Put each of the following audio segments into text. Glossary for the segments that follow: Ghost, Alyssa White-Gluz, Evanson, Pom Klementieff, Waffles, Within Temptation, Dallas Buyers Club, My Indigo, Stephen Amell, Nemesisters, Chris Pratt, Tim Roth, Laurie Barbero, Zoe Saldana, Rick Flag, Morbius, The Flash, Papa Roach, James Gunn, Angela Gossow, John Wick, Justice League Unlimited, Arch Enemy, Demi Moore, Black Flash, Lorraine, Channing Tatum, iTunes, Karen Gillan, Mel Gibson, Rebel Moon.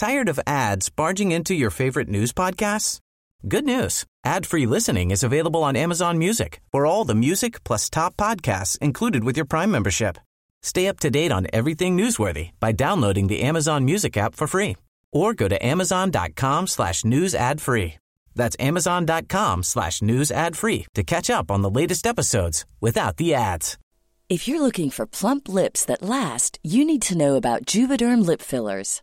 Tired of ads barging into your favorite news podcasts? Good news. Ad-free listening is available on Amazon Music for all the music plus top podcasts included with your Prime membership. Stay up to date on everything newsworthy by downloading the Amazon Music app for free or go to amazon.com/newsadfree. That's amazon.com/newsadfree to catch up on the latest episodes without the ads. If you're looking for plump lips that last, you need to know about Juvederm lip fillers.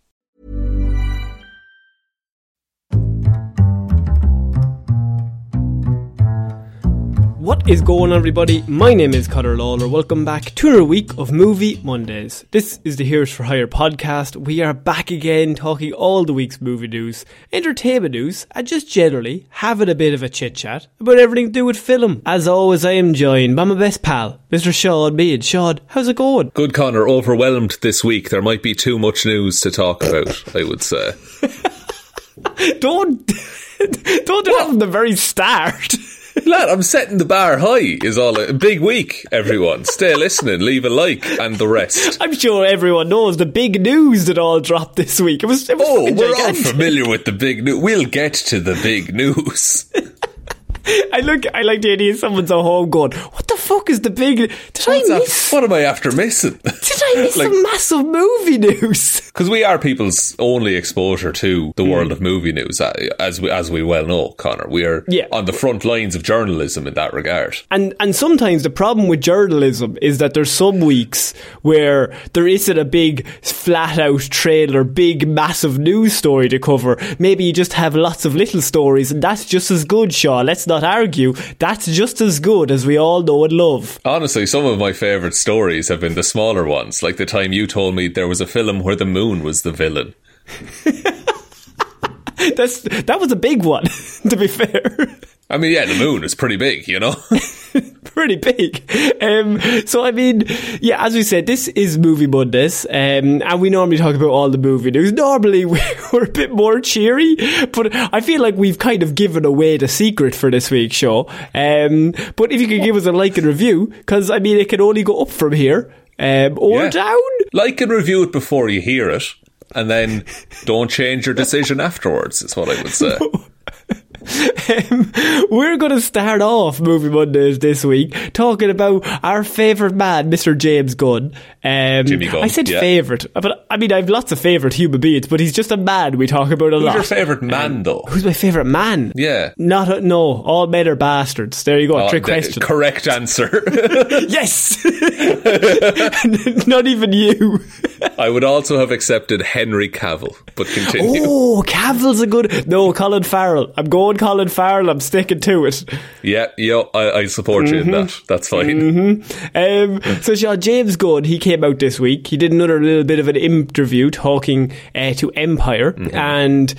What is going on, everybody? My name is Conor Lawler. Welcome back to our week of Movie Mondays. This is the Heroes for Hire podcast. We are back again talking all the week's movie news, entertainment news, and just generally having a bit of a chit-chat about everything to do with film. As always, I am joined by my best pal, Mr. Sean Meehan. Sean, how's it going? Good, Conor. Overwhelmed this week. There might be too much news to talk about, I would say. Don't do that from the very start. Lad, I'm setting the bar high is all. A big week, everyone. Stay listening, leave a like, and the rest. I'm sure everyone knows the big news that all dropped this week. It was we're gigantic. All familiar with the big news. We'll get to the big news. I like the idea someone's at home going, what the fuck is the big... What am I after missing? Did I miss some massive movie news? Because we are people's only exposure to the world of movie news, as we well know, Connor. We are on the front lines of journalism in that regard. And sometimes the problem with journalism is that there's some weeks where there isn't a big flat-out trailer, big massive news story to cover. Maybe you just have lots of little stories, and that's just as good, Sean. Let's not argue, that's just as good as we all know and love. Honestly, some of my favourite stories have been the smaller ones, like the time you told me there was a film where the moon was the villain. That was a big one, to be fair. I mean, yeah, the moon is pretty big, you know? Pretty big. So, I mean, yeah, as we said, this is Movie Mondays, and we normally talk about all the movie news. Normally, we're a bit more cheery, but I feel like we've kind of given away the secret for this week's show. But if you could give us a like and review, because, I mean, it can only go up from here, or down. Like and review it before you hear it, and then don't change your decision afterwards, is what I would say. No. We're going to start off Movie Mondays this week talking about our favourite man, Mr. James Gunn. Jimmy Gunn. I said favourite, but I mean, I have lots of favourite human beings, but he's just a man we talk about a lot. Who's your favourite man, though? Who's my favourite man? Yeah. No, all men are bastards. There you go, trick question. Correct answer. Yes! Not even you. I would also have accepted Henry Cavill, but continue. Oh, Cavill's a good... No, Colin Farrell. I'm going Colin Farrell, I'm sticking to it. Yeah, I support you in that. That's fine. So, Sean, James Gunn, he came out this week. He did another little bit of an interview talking to Empire. And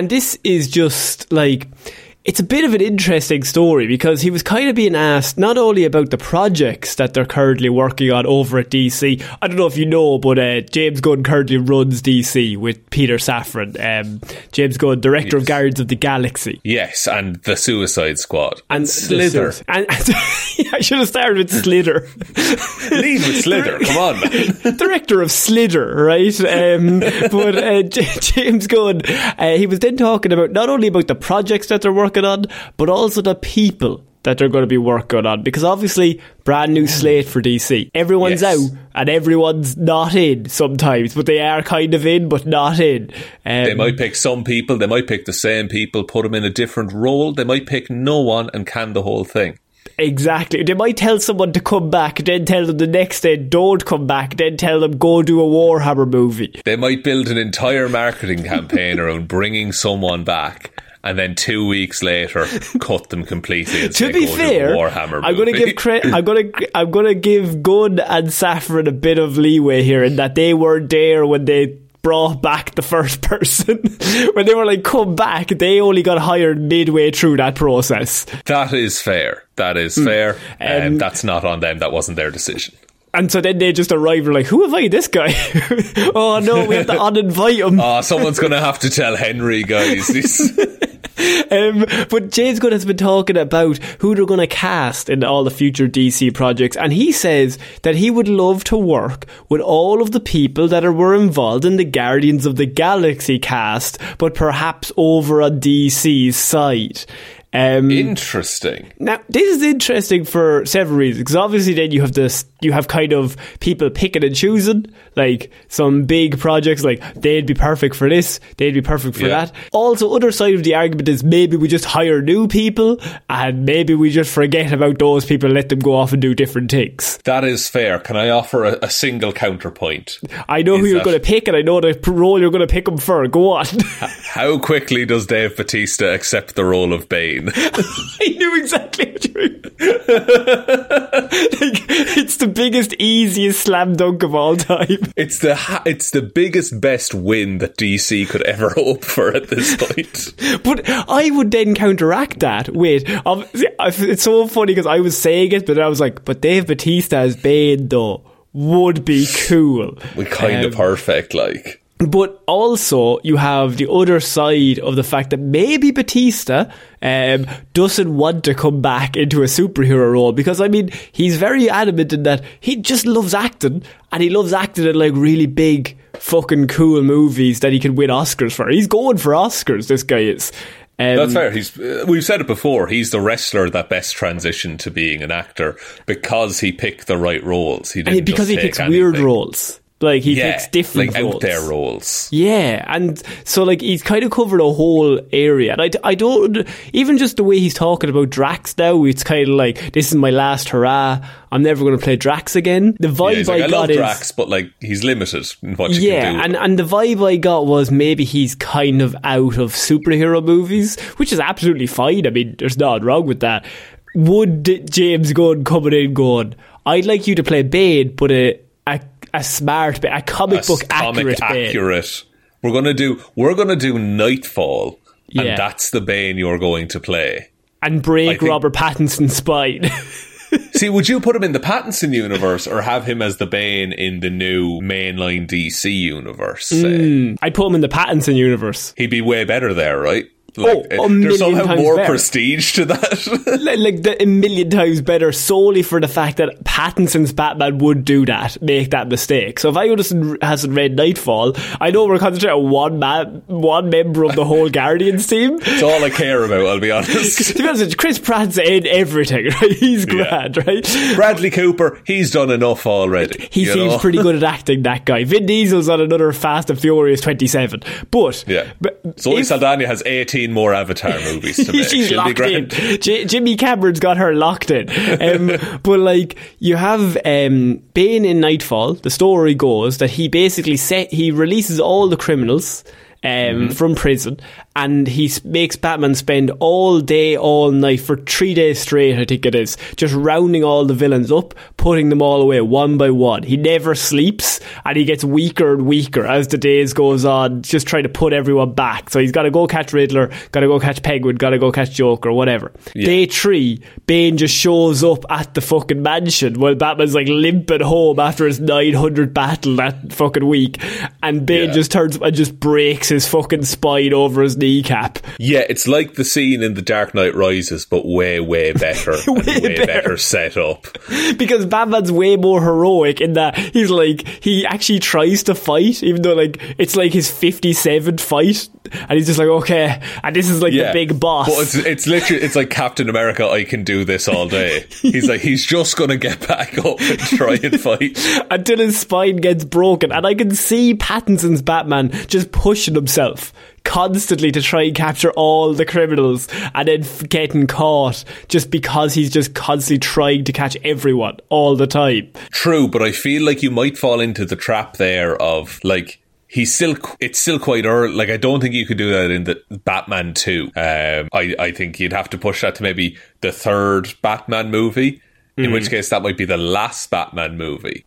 this is just like... It's a bit of an interesting story because he was kind of being asked not only about the projects that they're currently working on over at DC. I don't know if you know, but James Gunn currently runs DC with Peter Safran. James Gunn, director of Guardians of the Galaxy. Yes, and The Suicide Squad. And Slither. And I should have started with Slither. Lead with Slither, come on, man. Director of Slither, right? But James Gunn, he was then talking about not only about the projects that they're working on, but also the people that they're going to be working on, because obviously brand new slate for DC. Everyone's out and everyone's not in sometimes, but they are kind of in but not in. They might pick some people, they might pick the same people, put them in a different role, they might pick no one and can the whole thing. Exactly. They might tell someone to come back, then tell them the next day don't come back, then tell them go do a Warhammer movie. They might build an entire marketing campaign around bringing someone back, and then 2 weeks later cut them completely. And to be fair, I'm going to give Gunn and Safran a bit of leeway here, in that they weren't there when they brought back the first person. When they were like, come back, they only got hired midway through that process. That is fair. That is fair. And that's not on them. That wasn't their decision. And so then they just arrive and like, who invited this guy? Oh no, we have to uninvite him. Oh, someone's going to have to tell Henry, guys. But James Gunn has been talking about who they're going to cast in all the future DC projects, and he says that he would love to work with all of the people that were involved in the Guardians of the Galaxy cast, but perhaps over on DC's side. Interesting. Now, this is interesting for several reasons, because obviously then you have this, you have kind of people picking and choosing, like some big projects, like they'd be perfect for this, they'd be perfect for that. Also, other side of the argument is maybe we just hire new people and maybe we just forget about those people and let them go off and do different things. That is fair. Can I offer a single counterpoint? I know who you're going to pick and I know the role you're going to pick him for. Go on. How quickly does Dave Bautista accept the role of Bane? I knew exactly what you mean. It's the biggest, easiest slam dunk of all time. It's the biggest, best win that DC could ever hope for at this point. But I would then counteract that with, it's so funny because I was saying it, but then I was like, but Dave Bautista as Bane though would be cool. We kind of perfect, like. But also, you have the other side of the fact that maybe Bautista doesn't want to come back into a superhero role, because, I mean, he's very adamant in that he just loves acting, and he loves acting in, like, really big, fucking cool movies that he can win Oscars for. He's going for Oscars, this guy is. That's fair. We've said it before, he's the wrestler that best transitioned to being an actor because he picked the right roles. He picks weird roles. Like, he picks different roles. Like, out there roles. Yeah, and so, like, he's kind of covered a whole area. And I don't... Even just the way he's talking about Drax now, it's kind of like, this is my last hurrah, I'm never going to play Drax again. The vibe I got is... I love Drax, but, like, he's limited in what you can do. Yeah, and the vibe I got was maybe he's kind of out of superhero movies, which is absolutely fine. I mean, there's nothing wrong with that. Would James Gunn coming in going, I'd like you to play Bane, but a comic book accurate Bane. We're gonna do Nightfall, and that's the Bane you're going to play, and break Robert Pattinson's spine. See, would you put him in the Pattinson universe, or have him as the Bane in the new mainline DC universe? I'd put him in the Pattinson universe. He'd be way better there, right? Like, there's somehow more prestige to that. like a million times better, solely for the fact that Pattinson's Batman would make that mistake. So if anyone hasn't read Nightfall, I know we're concentrating on one member of the whole Guardians team. It's all I care about, I'll be honest. To be honest, Chris Pratt's in everything, right? He's grand, right? Bradley Cooper, he's done enough already. He seems pretty good at acting, that guy. Vin Diesel's on another Fast and Furious 27. But Zoe Saldana has 18 more Avatar movies to make. She's locked in. Jimmy Cameron's got her locked in. But like, you have Bane in Nightfall. The story goes that he basically he releases all the criminals from prison, and he makes Batman spend all day, all night for 3 days straight, I think it is, just rounding all the villains up, putting them all away one by one. He never sleeps, and he gets weaker and weaker as the days goes on, just trying to put everyone back. So he's got to go catch Riddler, got to go catch Penguin, got to go catch Joker, whatever. Day 3, Bane just shows up at the fucking mansion while Batman's like limping home after his 900 battle that fucking week, and Bane just turns and just breaks sticks his fucking spine over his kneecap. Yeah, it's like the scene in The Dark Knight Rises, but way, way better. way better set up. Because Batman's way more heroic in that he's like, he actually tries to fight, even though like it's like his 57th fight, and he's just like, okay, and this is like the big boss. But it's literally, it's like Captain America, I can do this all day. He's like, he's just going to get back up and try and fight. Until his spine gets broken. And I can see Pattinson's Batman just pushing himself constantly to try and capture all the criminals, and then getting caught just because he's just constantly trying to catch everyone all the time. True, but I feel like you might fall into the trap there of like, it's still quite early. Like, I don't think you could do that in the Batman 2. I think you'd have to push that to maybe the third Batman movie, in which case that might be the last Batman movie.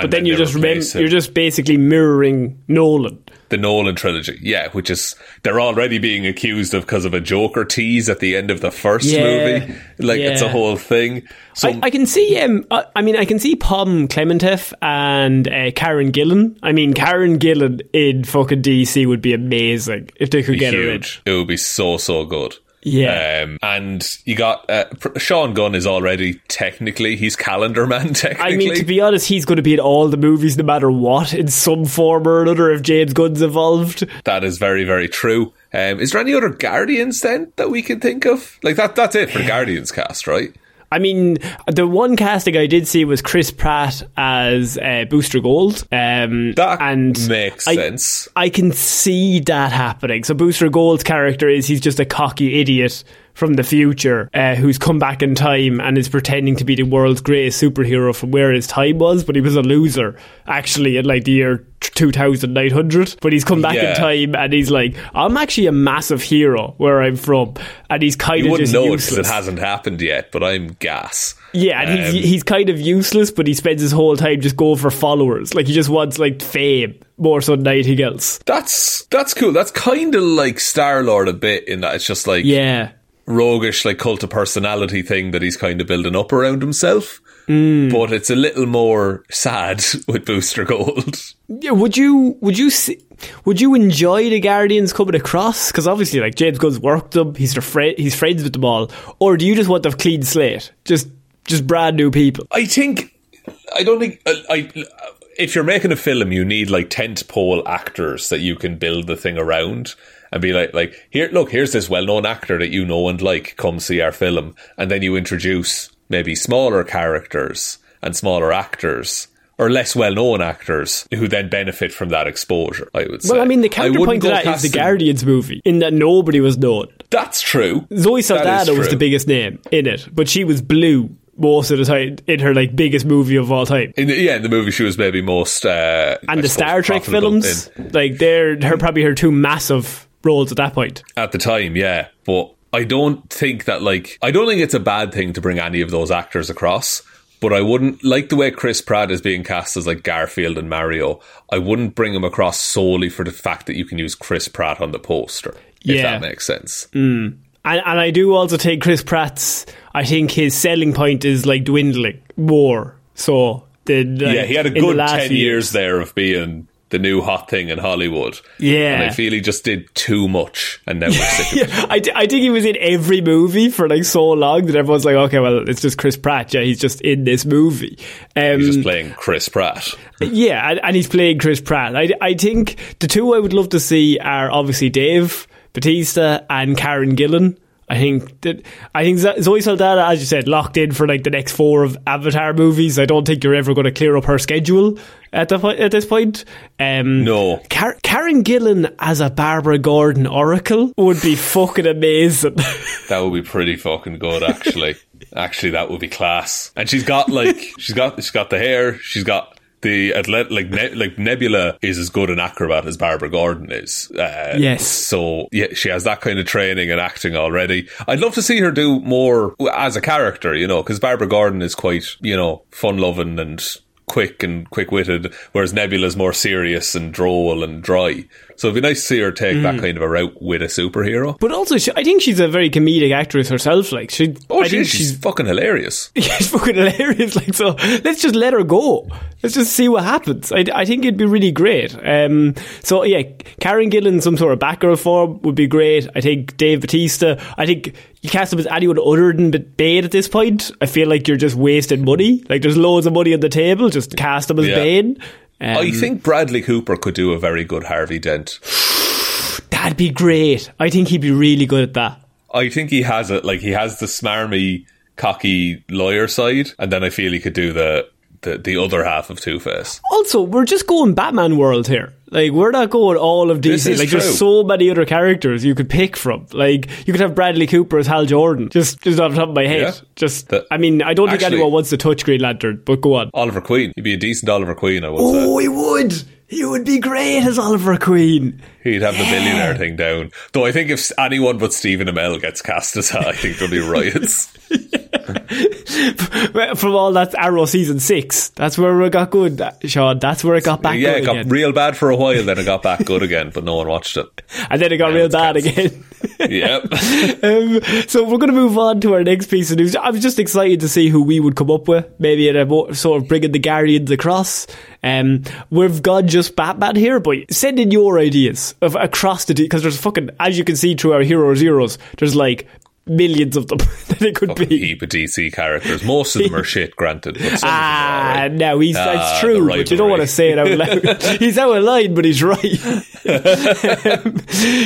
But then you're just basically mirroring Nolan. The Nolan trilogy, yeah, which is, they're already being accused of because of a Joker tease at the end of the first movie. Like, it's a whole thing. So I can see, I can see Pom Klementieff and Karen Gillan. I mean, Karen Gillan in fucking DC would be amazing if they could get her in. It would be so, so good. Yeah, and you got Sean Gunn is already technically, he's Calendar Man technically. I mean, to be honest, he's going to be in all the movies no matter what, in some form or another, if James Gunn's involved. That is very, very true. Is there any other Guardians then that we can think of? Like that's it for Guardians cast, right? I mean, the one casting I did see was Chris Pratt as Booster Gold. That makes sense. I can see that happening. So Booster Gold's character is, he's just a cocky idiot from the future who's come back in time and is pretending to be the world's greatest superhero from where his time was, but he was a loser actually in like the year 2900, but he's come back in time and he's like, I'm actually a massive hero where I'm from, and he's kind of just useless. You wouldn't know it because it hasn't happened yet, but I'm gas. Yeah, and he's kind of useless, but he spends his whole time just going for followers. Like, he just wants like fame more so than anything else. That's cool. That's kind of like Star-Lord a bit in that it's just like, roguish, like cult of personality thing that he's kind of building up around himself, but it's a little more sad with Booster Gold. Yeah, would you enjoy the Guardians coming across? Because obviously, like, James Gunn's worked them, he's friends with them all, or do you just want a clean slate, just brand new people? I don't think if you're making a film, you need like tentpole actors that you can build the thing around. And be like, here, look, here's this well-known actor that you know and like, come see our film. And then you introduce maybe smaller characters and smaller actors or less well-known actors who then benefit from that exposure, I would say. Well, I mean, the counterpoint to that is the Guardians movie, in that nobody was known. That's true. Zoe Saldana was the biggest name in it, but she was blue most of the time in her like biggest movie of all time. In the movie she was maybe most and the Star Trek films, like they're probably her two massive roles at that point. At the time, yeah. But I don't think it's a bad thing to bring any of those actors across, but I wouldn't, like the way Chris Pratt is being cast as like Garfield and Mario, I wouldn't bring him across solely for the fact that you can use Chris Pratt on the poster, if that makes sense. And I do also think Chris Pratt's, I think his selling point is like dwindling more. So he had a good 10 years there of being the new hot thing in Hollywood. Yeah. And I feel he just did too much and now we're sick of it. I think he was in every movie for like so long that everyone's like, okay, well, it's just Chris Pratt. Yeah, he's just in this movie. He's just playing Chris Pratt. Yeah, and he's playing Chris Pratt. I think the two I would love to see are obviously Dave Bautista and Karen Gillan. I think Zoe Saldana, as you said, locked in for like the next 4 of Avatar movies. I don't think you're ever going to clear up her schedule at this point. No. Karen Gillan as a Barbara Gordon Oracle would be fucking amazing. That would be pretty fucking good, actually. Actually, that would be class. And she's got like she's got the hair. She's got the athletic, like Nebula is as good an acrobat as Barbara Gordon is. Yes. So yeah, she has that kind of training and acting already. I'd love to see her do more as a character, you know, because Barbara Gordon is quite, you know, fun loving and quick and quick-witted, whereas Nebula's more serious and droll and dry. So it'd be nice to see her take that kind of a route with a superhero. But also, I think she's a very comedic actress herself. Like, she's fucking hilarious. She's fucking hilarious. Like, so let's just let her go. Let's just see what happens. I think it'd be really great. So yeah, Karen Gillan, some sort of background form would be great. I think Dave Bautista. I think you cast him as anyone other than Bane at this point. I feel like you're just wasting money. Like, there's loads of money on the table. Just cast him as Bane. I think Bradley Cooper could do a very good Harvey Dent. That'd be great. I think he'd be really good at that. I think he has it. Like, he has the smarmy, cocky lawyer side, and then I feel he could do the other half of Two-Face. Also, we're just going Batman world here. Like, we're not going all of DC. Like, there's so many other characters you could pick from. Like, you could have Bradley Cooper as Hal Jordan. Just off the top of my head. Yeah. I don't think anyone wants to touch Green Lantern, but go on. Oliver Queen. He'd be a decent Oliver Queen, I would say. Oh, he would! He would be great as Oliver Queen. He'd have the billionaire thing down. Though I think if anyone but Stephen Amell gets cast as Hal, I think there'll be riots. From all that Arrow season 6, that's where it got good, Sean. That's where it got back good again. Yeah, it got real bad for a while, then it got back good again, but no one watched it. And then it got real bad again. Yep. So we're going to move on to our next piece of news. I was just excited to see who we would come up with, maybe sort of bringing the Guardians across. We've got just Batman here, but send in your ideas of across the... Because there's fucking, as you can see through our Hero Zeros, there's like... millions of them that it could be. A heap of DC characters. Most of them are shit, granted. But some of them are right. No, that's true, but you don't want to say it out loud. He's out of line, but he's right.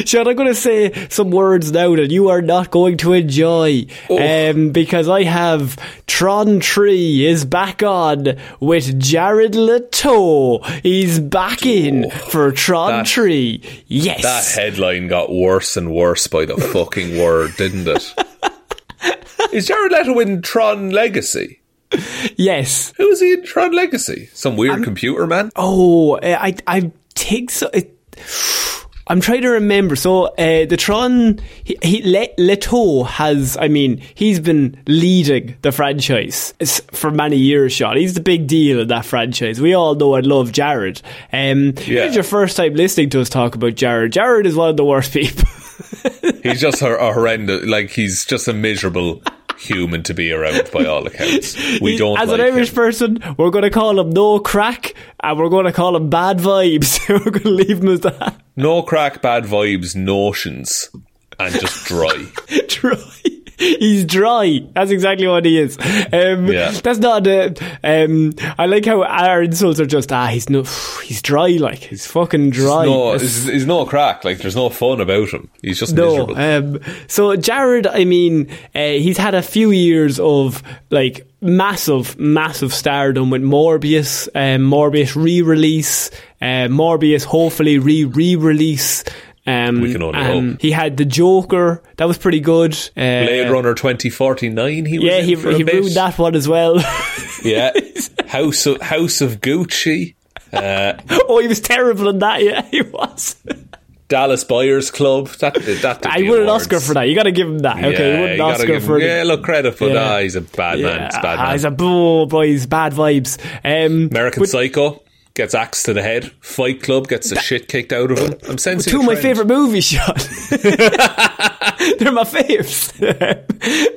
Sean, I'm going to say some words now that you are not going to enjoy, because I have Tron 3 is back on with Jared Leto. He's back in for Tron 3. Yes. That headline got worse and worse by the fucking word, didn't it? Is Jared Leto in Tron Legacy? Yes. Who is he in Tron Legacy? Some weird computer man? Oh, I think so. I'm trying to remember. So the Tron, Leto has, he's been leading the franchise for many years, Sean. He's the big deal in that franchise. We all know and love Jared. This is your first time listening to us talk about Jared. Jared is one of the worst people. He's just a horrendous, like, he's just a miserable human to be around by all accounts. We don't as like an Irish person, we're going to call him no crack, and we're going to call him bad vibes. We're going to leave him as that. No crack, bad vibes, notions, and just dry. He's dry. That's exactly what he is. That's not I like how our insults are just he's dry, like he's fucking dry. He's no crack, like there's no fun about him. He's just miserable. So Jared, he's had a few years of like massive stardom with Morbius, Morbius re-release, Morbius hopefully re-release. We can only hope. He had the Joker. That was pretty good. Blade Runner 2049. He was he ruined that one as well. Yeah, House of Gucci. He was terrible in that. Yeah, he was. Dallas Buyers Club. That I won an Oscar for that. You got to give him that. Yeah, okay, he won an Oscar for it. Yeah, look, credit for that. He's a bad man. He's a bad man. He's a boy. He's bad vibes. American Psycho. Gets axed to the head. Fight Club gets the shit kicked out of him. I'm sensing two of my favourite movies, Sean. They're my faves.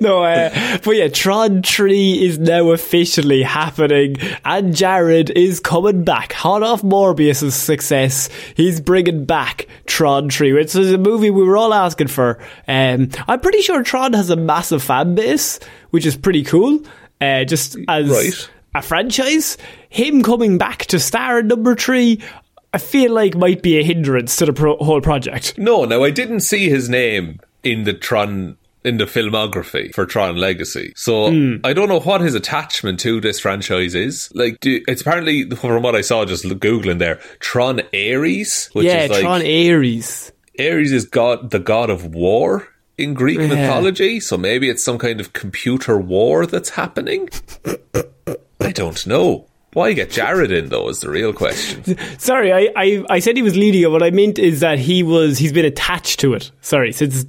But yeah, Tron 3 is now officially happening, and Jared is coming back. Hot off Morbius' success, he's bringing back Tron 3, which is a movie we were all asking for. I'm pretty sure Tron has a massive fan base, which is pretty cool. Just as... Right. A franchise, him coming back to star at number 3, I feel like might be a hindrance to the whole project. No, I didn't see his name in the Tron, in the filmography for Tron Legacy, so I don't know what his attachment to this franchise is. Like, it's apparently, from what I saw just googling there, Tron Ares, which is like Tron Ares. Ares is the god of war in Greek mythology, so maybe it's some kind of computer war that's happening. I don't know. Why get Jared in, though, is the real question. Sorry, I said he was leading it. What I meant is that he's been attached to it. Sorry, he's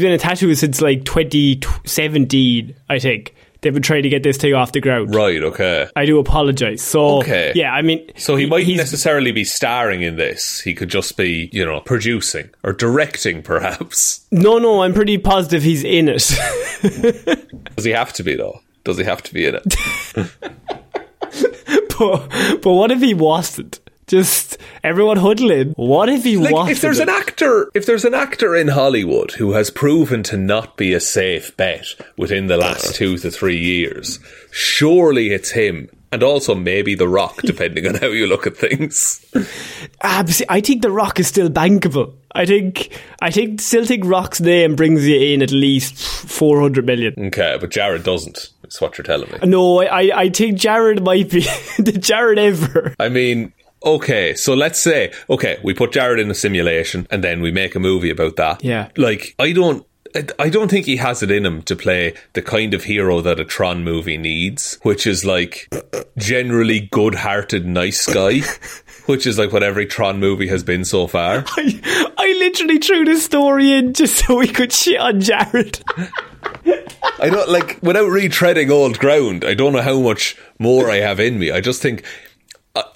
been attached to it since like 2017, I think. They've been trying to get this thing off the ground. Right, okay. I do apologise. So, okay. Yeah, I mean... So he mightn't necessarily be starring in this. He could just be, you know, producing or directing, perhaps. No, I'm pretty positive he's in it. Does he have to be, though? Does he have to be in it? But what if he wasn't? Just everyone huddling. What if he wasn't? If there's an actor in Hollywood who has proven to not be a safe bet within the last 2 to 3 years, surely it's him. And also maybe The Rock, depending on how you look at things. I think The Rock is still bankable. I still think Rock's name brings you in at least 400 million. Okay, but Jared doesn't. That's what you're telling me. No, I think Jared might be the Jared ever. I mean... Okay, so let's say, we put Jared in a simulation and then we make a movie about that. Yeah. Like, I don't think he has it in him to play the kind of hero that a Tron movie needs, which is like generally good-hearted, nice guy, which is like what every Tron movie has been so far. I literally threw this story in just so we could shit on Jared. I don't, like, without retreading old ground, I don't know how much more I have in me. I just think...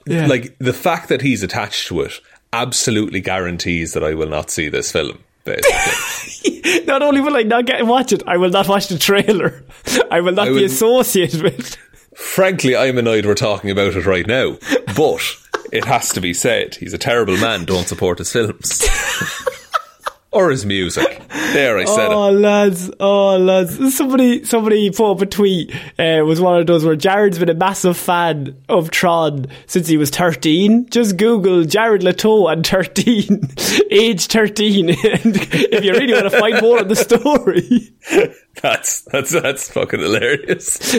yeah. Like, the fact that he's attached to it absolutely guarantees that I will not see this film, basically. Not only will I not get to watch it, I will not watch the trailer. I will not be associated with it. Frankly, I'm annoyed we're talking about it right now, but it has to be said, he's a terrible man, don't support his films. Or his music. There, I said it. Oh, lads. Somebody put up a tweet. It was one of those where Jared's been a massive fan of Tron since he was 13. Just Google Jared Leto and 13. Age 13. And if you really want to find more on the story. That's fucking hilarious.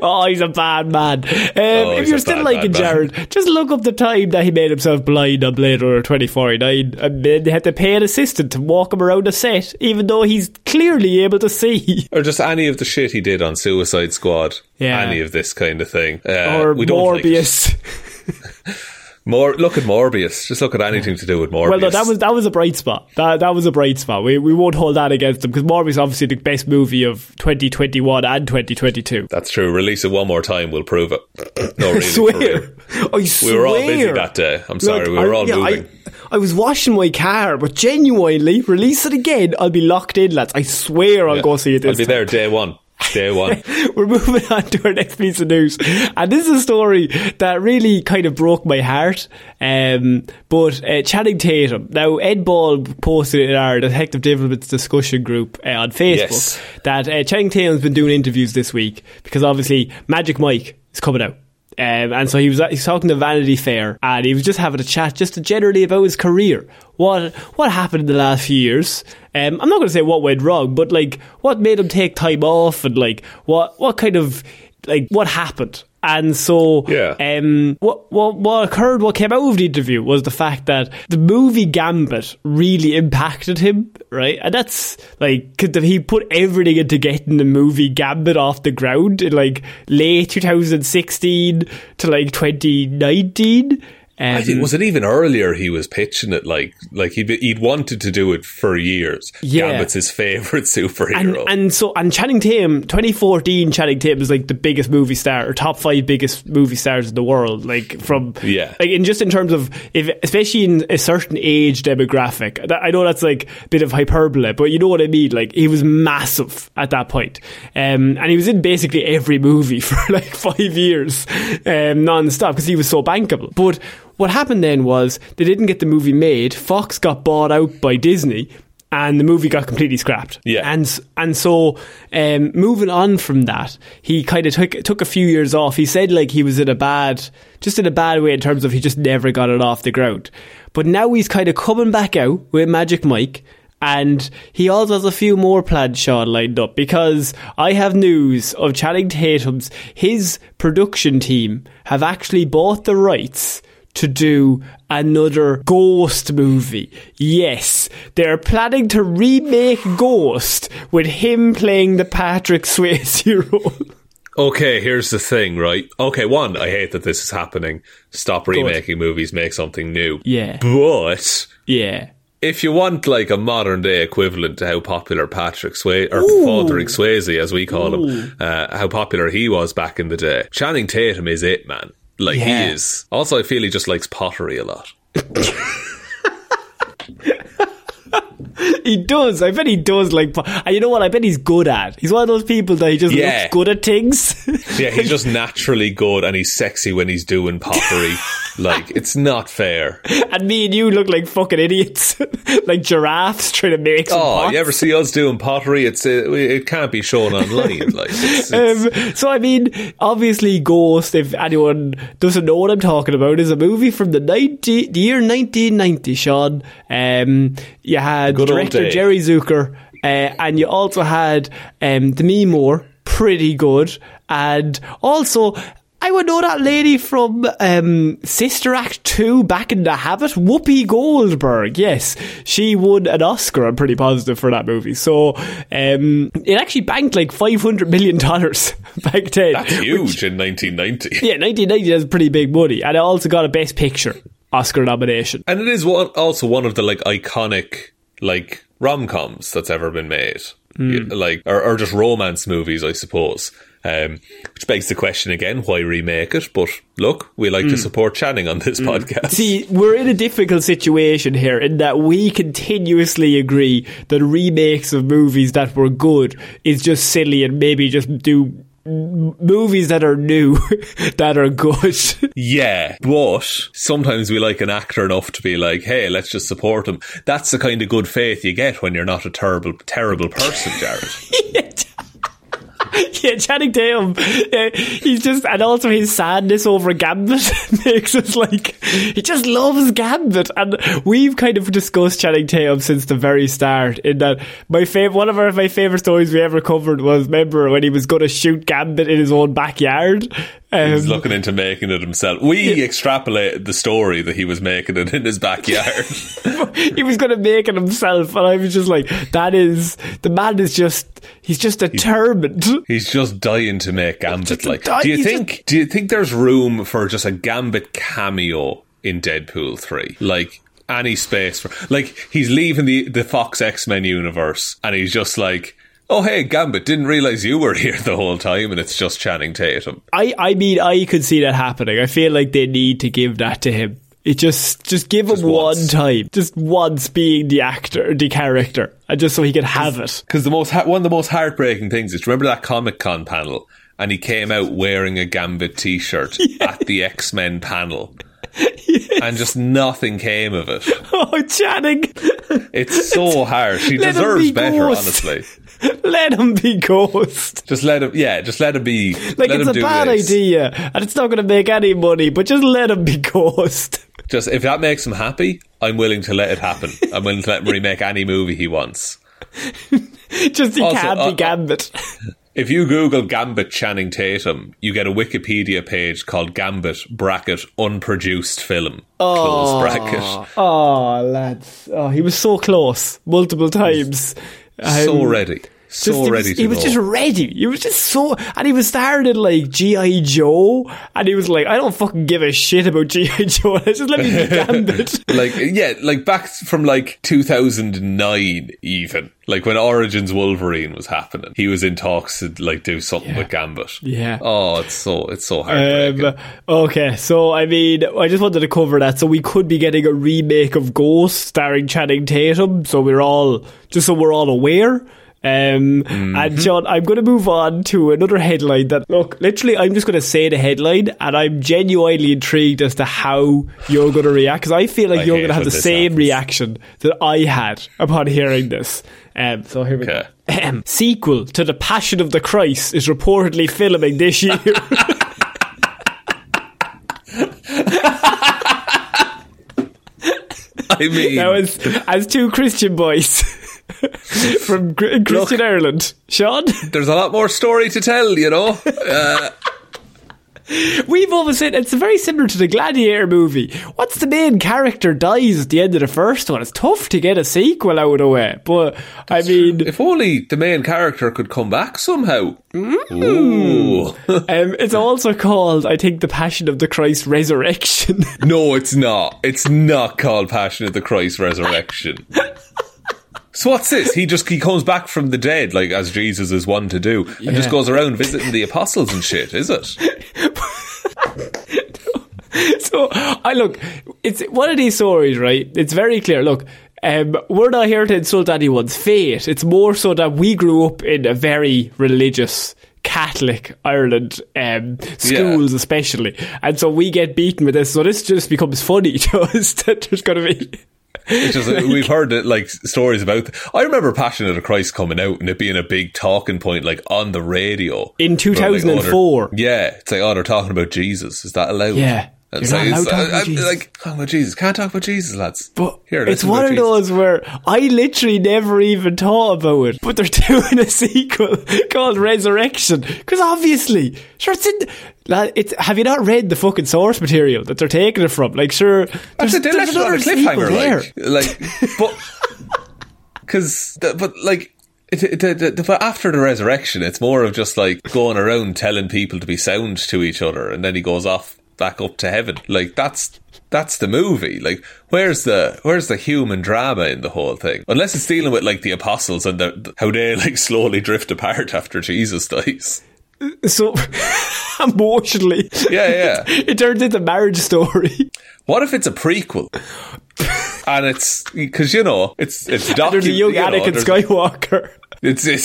Oh, he's a bad man. If you're still liking Jared, just look up the time that he made himself blind on Blade Runner 2049. And then they had to pay an assistant to walk him around the set, even though he's clearly able to see. Or just any of the shit he did on Suicide Squad. Yeah. Any of this kind of thing. Or Morbius. Look at Morbius. Just look at anything to do with Morbius. Well, no, that was a bright spot. That was a bright spot. We won't hold that against them, because Morbius is obviously the best movie of 2021 and 2022. That's true. Release it one more time, we'll prove it. No, really, for real. I swear. We were all busy that day. I'm sorry, we were all moving. I was washing my car, but genuinely, release it again, I'll be locked in, lads. I swear I'll go see it this time. I'll be there day one. Day one. We're moving on to our next piece of news, and this is a story that really kind of broke my heart. But Channing Tatum. Now, Ed Ball posted in our Detective Developments discussion group on Facebook that Channing Tatum's been doing interviews this week because obviously Magic Mike is coming out. And so he's talking to Vanity Fair, and he was just having a chat just generally about his career. What happened in the last few years? I'm not going to say what went wrong, but like what made him take time off, and like what kind of like what happened. And so what occurred, what came out of the interview was the fact that the movie Gambit really impacted him, right? And that's like, because he put everything into getting the movie Gambit off the ground in like late 2016 to like 2019. I think, was it even earlier he was pitching it? Like he'd wanted to do it for years. Yeah. Gambit's his favourite superhero. And Channing Tatum, 2014, Channing Tatum was like the biggest movie star, or top 5 biggest movie stars in the world. Like from, like in just in terms of, if especially in a certain age demographic. I know that's like a bit of hyperbole, but you know what I mean? Like he was massive at that point. And he was in basically every movie for like 5 years, non-stop, because he was so bankable. But what happened then was they didn't get the movie made. Fox got bought out by Disney, and the movie got completely scrapped. Yeah. And so moving on from that, he kind of took a few years off. He said like he was in a bad way in terms of he just never got it off the ground. But now he's kind of coming back out with Magic Mike, and he also has a few more planned, Sean, lined up, because I have news of Channing Tatum's. His production team have actually bought the rights to do another Ghost movie. Yes, they're planning to remake Ghost with him playing the Patrick Swayze role. Okay, here's the thing, right? Okay, one, I hate that this is happening. Stop remaking movies, make something new. Yeah. But... yeah. if you want like a modern day equivalent to how popular Patrick Swayze, or Patrick Swayze as we call him, how popular he was back in the day, Channing Tatum is it, man. Like, he is. Also, I feel he just likes pottery a lot. He does. I bet he does like... And you know what? I bet he's good at. He's one of those people that he just looks good at things. Yeah, he's just naturally good and he's sexy when he's doing pottery. Like, it's not fair. And me and you look like fucking idiots. Like giraffes trying to make some pots. You ever see us doing pottery? It can't be shown online. Like, so, I mean, obviously Ghost, if anyone doesn't know what I'm talking about, is a movie from the year 1990, Sean. You had director Jerry Zucker, and you also had Demi Moore, pretty good, and also I would know that lady from Sister Act 2, Back in the Habit, Whoopi Goldberg. Yes, she won an Oscar, I'm pretty positive, for that movie. So it actually banked like $500 million back then. That's huge, in 1990. Yeah, 1990, that's pretty big money. And it also got a Best Picture Oscar nomination. And it is one of the like iconic like rom-coms that's ever been made. Like, or just romance movies, I suppose. Which begs the question again, why remake it? But look, we like to support Channing on this podcast. See, we're in a difficult situation here in that we continuously agree that remakes of movies that were good is just silly, and maybe just do movies that are new that are good. Yeah, but sometimes we like an actor enough to be like, hey, let's just support him. That's the kind of good faith you get when you're not a terrible person, Jared. Yeah, Channing Tatum, he's just, and also his sadness over Gambit makes us like, he just loves Gambit. And we've kind of discussed Channing Tatum since the very start, in that one of my favourite stories we ever covered was, remember when he was going to shoot Gambit in his own backyard? He was looking into making it himself. We extrapolated the story that he was making it in his backyard. He was going to make it himself, and I was just like, the man is just, he's determined. He's just dying to make Gambit. Like, do you think there's room for just a Gambit cameo in Deadpool 3? Like, any space for, like, he's leaving the Fox X-Men universe, and he's just like, oh, hey, Gambit, didn't realise you were here the whole time, and it's just Channing Tatum. I mean, I could see that happening. I feel like they need to give that to him. It just give him one time. Just once being the character, and just so he could have it. Because one of the most heartbreaking things is, remember that Comic-Con panel, and he came out wearing a Gambit t-shirt at the X-Men panel. Yes. And just nothing came of it. Oh, Channing. It's so harsh. He deserves better, honestly. Let him be Ghost. Just let him be. Like, it's a bad idea, and it's not going to make any money, but just let him be Ghost. Just, if that makes him happy, I'm willing to let it happen. I'm willing to let him remake any movie he wants. Just, he also can't be Gambit. If you Google Gambit Channing Tatum, you get a Wikipedia page called Gambit / unproduced film / Oh, lads. Oh, he was so close multiple times. So ready. He was just so, and he was starring in like G.I. Joe, and he was like, I don't fucking give a shit about G.I. Joe, just let me be Gambit. Like, yeah, like back from like 2009 even, like when Origins Wolverine was happening, he was in talks to like do something with Gambit. Yeah. Oh, it's so heartbreaking. Okay, so I mean, I just wanted to cover that. So we could be getting a remake of Ghost starring Channing Tatum, so we're all aware. And John, I'm going to move on to another headline that, look, literally I'm just going to say the headline, and I'm genuinely intrigued as to how you're going to react, because I feel like you're going to have the same reaction that I had upon hearing this. So here we go. Sequel to The Passion of the Christ is reportedly filming this year. I mean, now, as two Christian boys from Christian Ireland, Sean, there's a lot more story to tell, you know. We've always said it's very similar to the Gladiator movie. Once the main character dies at the end of the first one, it's tough to get a sequel out of the way. But that's, I mean, true. If only the main character could come back somehow. Ooh. It's also called, I think, The Passion of the Christ Resurrection. No, it's not. It's not called Passion of the Christ Resurrection. So what's this? He comes back from the dead, like, as Jesus is wont to do, and just goes around visiting the apostles and shit, is it? So, look, it's one of these stories, right? It's very clear. Look, we're not here to insult anyone's faith. It's more so that we grew up in a very religious Catholic Ireland, schools especially, and so we get beaten with this. So this just becomes funny to us that there's going to be... It's just, like, we've heard like stories about. I remember Passion of the Christ coming out and it being a big talking point, like on the radio in 2004. Like, it's like, oh, they're talking about Jesus. Is that allowed? Yeah, it's like, oh my Jesus, can't talk about Jesus, lads. But here, it's one of those where I literally never even thought about it. But they're doing a sequel called Resurrection because obviously, sure, it's in. Have you not read the fucking source material that they're taking it from? Like, sure, there's another cliffhanger there. But after the resurrection, it's more of just like going around telling people to be sound to each other, and then he goes off back up to heaven. Like, that's the movie. Like, where's the human drama in the whole thing? Unless it's dealing with like the apostles and how they like slowly drift apart after Jesus dies. So emotionally, it turns into Marriage Story. What if it's a prequel? And it's because it's Doctor the young Anakin Skywalker. It's it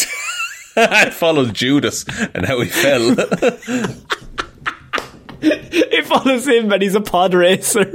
follows Judas and how he fell. It follows him and he's a pod racer.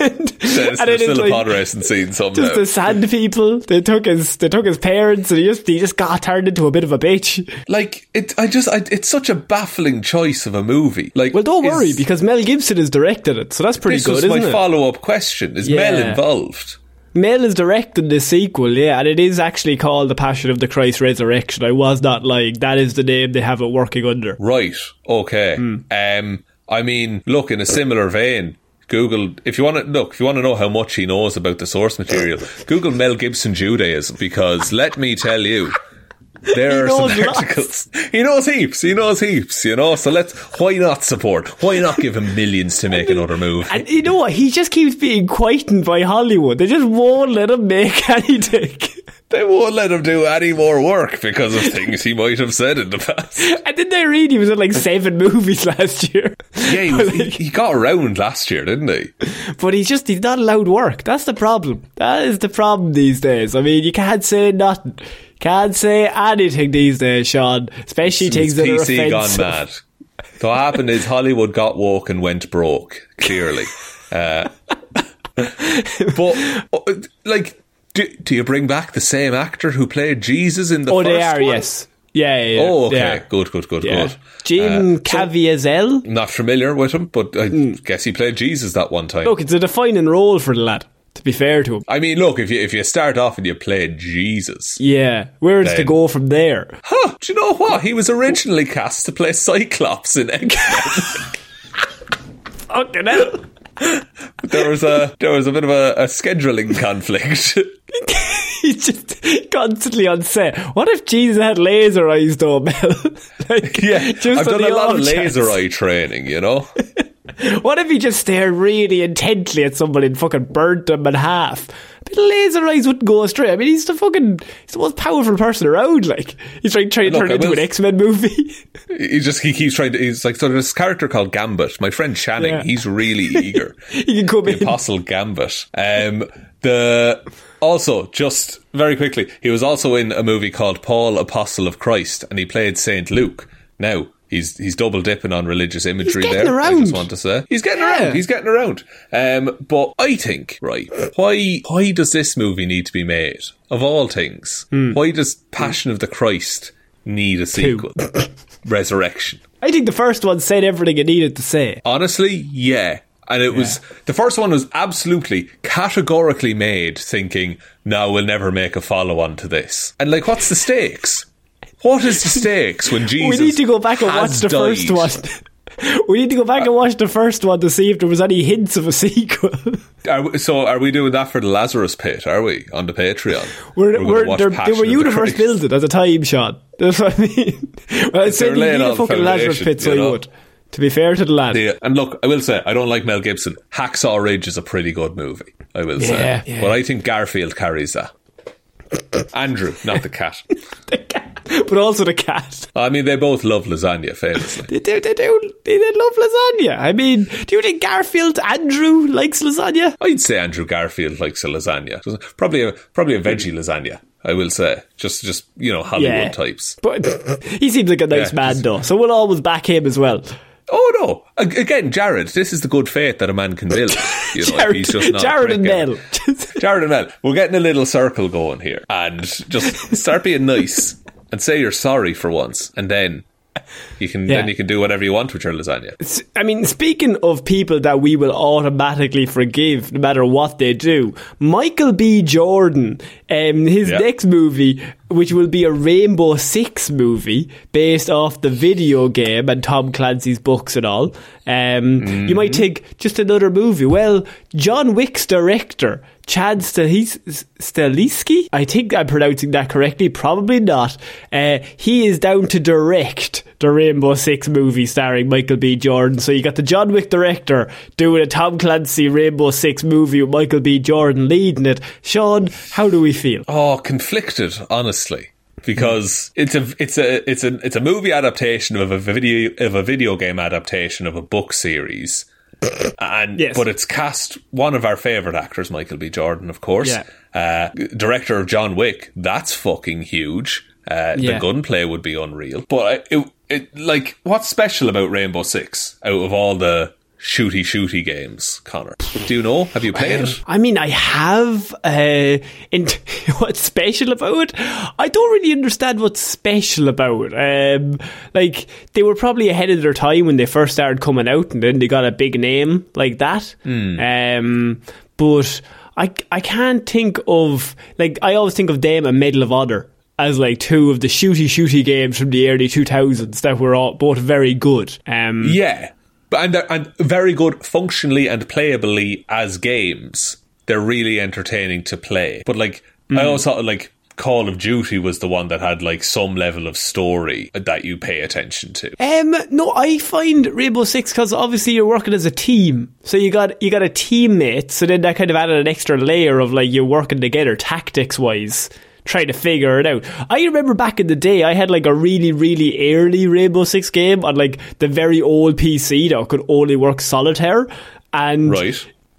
There's still a pod racing scene somehow. Just the sand people, they took his parents and he just got turned into a bit of a bitch. Like, it's such a baffling choice of a movie. Like, well, don't worry, because Mel Gibson has directed it, so that's pretty good, isn't it? This was my follow-up question. Is Mel involved? Mel is directing the sequel, and it is actually called The Passion of the Christ Resurrection. I was not lying. That is the name they have it working under. Right, okay. I mean, look, in a similar vein, Google, if you want to know how much he knows about the source material, Google Mel Gibson Judaism, because let me tell you, there are some articles. He knows heaps, so why not support? Why not give him millions to make another movie? And you know what? He just keeps being quietened by Hollywood. They just won't let him make anything. They won't let him do any more work because of things he might have said in the past. And didn't I read he was in like 7 movies last year? Yeah, he got around last year, didn't he? But he's not allowed work. That's the problem. That is the problem these days. I mean, you can't say nothing. Can't say anything these days, Sean. Especially things that are offensive. PC gone mad. So what happened is Hollywood got woke and went broke, clearly. But, like... Do you bring back the same actor who played Jesus in the first one? Oh, they are, yes. Yeah. Oh, okay. Good. Jim Caviezel. Not familiar with him, but I guess he played Jesus that one time. Look, it's a defining role for the lad, to be fair to him. I mean, look, if you start off and you play Jesus... Yeah, where's to go from there? Huh, do you know what? He was originally cast to play Cyclops in X-Men. Fucking hell. But there was a bit of a scheduling conflict. He's just constantly on set. What if Jesus had laser eyes though, Mel? I've done a lot of laser eye training, What if he just stared really intently at somebody and fucking burnt them in half? But laser eyes wouldn't go astray. I mean, he's the most powerful person around. Like, he's trying to turn into an X-Men movie. He keeps trying to. He's like, so there's this character called Gambit. My friend Channing, he's really eager. He can come in. The Apostle Gambit. Also, just very quickly, he was also in a movie called Paul, Apostle of Christ, and he played Saint Luke. Now. He's double dipping on religious imagery there. He's getting around. I just want to say he's getting around. But I think, right, why does this movie need to be made of all things? Why does Passion of the Christ need a sequel? Resurrection. I think the first one said everything it needed to say. Honestly, yeah. And it was the first one was absolutely categorically made thinking, no, we'll never make a follow on to this. And like, what's the stakes? What is the stakes when Jesus has died? We need to go back and watch the first one. We need to go back and watch the first one to see if there was any hints of a sequel. Are we doing that for the Lazarus Pit, are we, on the Patreon? They were universe building as a time shot. That's what I mean. Well, I'd say you need a fucking Lazarus Pit, so you would. To be fair to the lad. Yeah, and look, I will say, I don't like Mel Gibson. Hacksaw Ridge is a pretty good movie, I will say. Yeah. But I think Garfield carries that. Andrew, not the cat. The cat, but also the cat. I mean, they both love lasagna, famously. They do. They love lasagna. I mean, do you think Garfield Andrew likes lasagna? I'd say Andrew Garfield likes a lasagna. Probably a veggie lasagna, I will say. Just you know, Hollywood types. But he seems like a nice man, though. So we'll always back him as well. Oh no! Again, Jared. This is the good faith that a man can build. You know, Jared, he's just not Jared and Mel. We're getting a little circle going here, and just start being nice and say you're sorry for once, and then you can then you can do whatever you want with your lasagna. I mean, speaking of people that we will automatically forgive no matter what they do, Michael B. Jordan, his next movie, which will be a Rainbow Six movie based off the video game and Tom Clancy's books and all. You might think, just another movie. Well, John Wick's director, Chad Stahelski, I think I'm pronouncing that correctly, probably not. He is down to direct the Rainbow Six movie starring Michael B. Jordan. So you got the John Wick director doing a Tom Clancy Rainbow Six movie with Michael B. Jordan leading it. Sean, how do we feel? Oh, conflicted, honestly. Because it's a movie adaptation of a video game adaptation of a book series, and but it's cast one of our favourite actors, Michael B. Jordan, of course, director of John Wick. That's fucking huge. The gunplay would be unreal. But it like, what's special about Rainbow Six out of all the shooty games, Connor? Do you know? Have you played it? I mean, I have. What's special about it? I don't really understand what's special about it. Like, they were probably ahead of their time when they first started coming out, and then they got a big name like that. But I can't think of, like, I always think of them and Medal of Honor as like two of the shooty games from the early 2000s that were all both very good. And very good functionally and playably as games. They're really entertaining to play. But like, I always thought like Call of Duty was the one that had like some level of story that you pay attention to. No, I find Rainbow Six, because obviously you're working as a team, so you got a teammate. So then that kind of added an extra layer of like you're working together tactics wise, trying to figure it out. I remember back in the day, I had like a really early Rainbow Six game on like the very old PC that could only work solitaire, and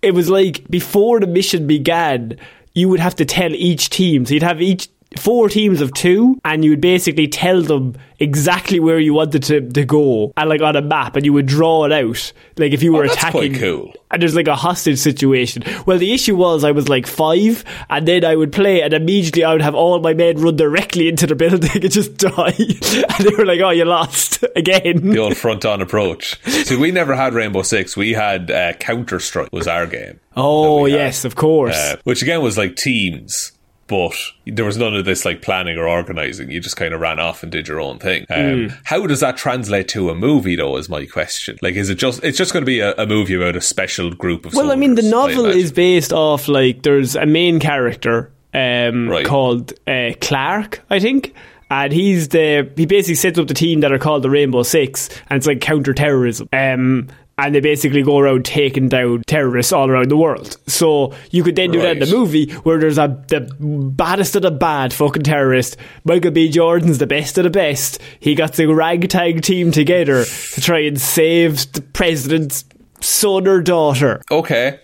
it was like before the mission began, you would have to tell each team. So you'd have each 4 teams of 2, and you would basically tell them exactly where you wanted to go, and like on a map, and you would draw it out. Like if you were attacking, that's quite cool. And there's like a hostage situation. Well, the issue was I was like 5, and then I would play, and immediately I would have all my men run directly into the building and just die. And they were like, "Oh, you lost again." The old front-on approach. See, we never had Rainbow Six. We had Counter-Strike was our game. Oh yes, of course. Which again was like teams. But there was none of this like planning or organising. You just kind of ran off and did your own thing. How does that translate to a movie, though, is my question. Like, is it just, it's just going to be a movie about a special group of soldiers? Well, I mean, the novel is based off, like, there's a main character called Clark, I think. And he basically sets up the team that are called the Rainbow Six. And it's like counter-terrorism. And they basically go around taking down terrorists all around the world. So you could then do that in the movie, where there's the baddest of the bad fucking terrorist. Michael B. Jordan's the best of the best. He got the ragtag team together to try and save the president's son or daughter. Okay.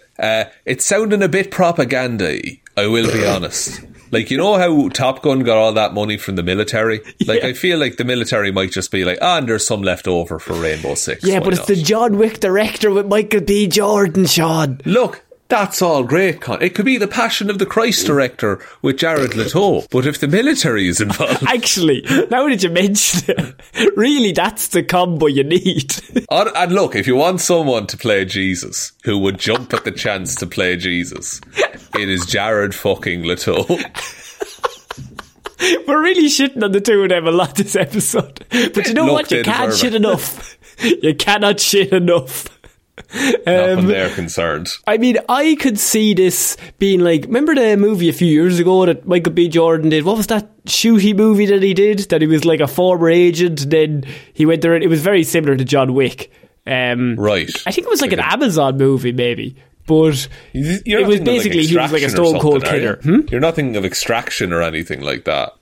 It's sounding a bit propaganda-y, I will be honest. Like, you know how Top Gun got all that money from the military? Like, I feel like the military might just be like, and there's some left over for Rainbow Six. Yeah, but it's the John Wick director with Michael B. Jordan, Sean. Look, that's all great. It could be the Passion of the Christ director with Jared Leto. But if the military is involved... Actually, now that you mention it, really, that's the combo you need. And look, if you want someone to play Jesus, who would jump at the chance to play Jesus... It is Jared fucking Leto. We're really shitting on the two of them a lot this episode. But you know what? You can't shit enough. You cannot shit enough. Not when they're concerned. I mean, I could see this being like, remember the movie a few years ago that Michael B. Jordan did? What was that shooty movie that he did? That he was like a former agent, then he went there, and it was very similar to John Wick. Right. I think it was like an Amazon movie, maybe. But it was basically, he was like a stone cold killer. You're not thinking of Extraction or anything like that.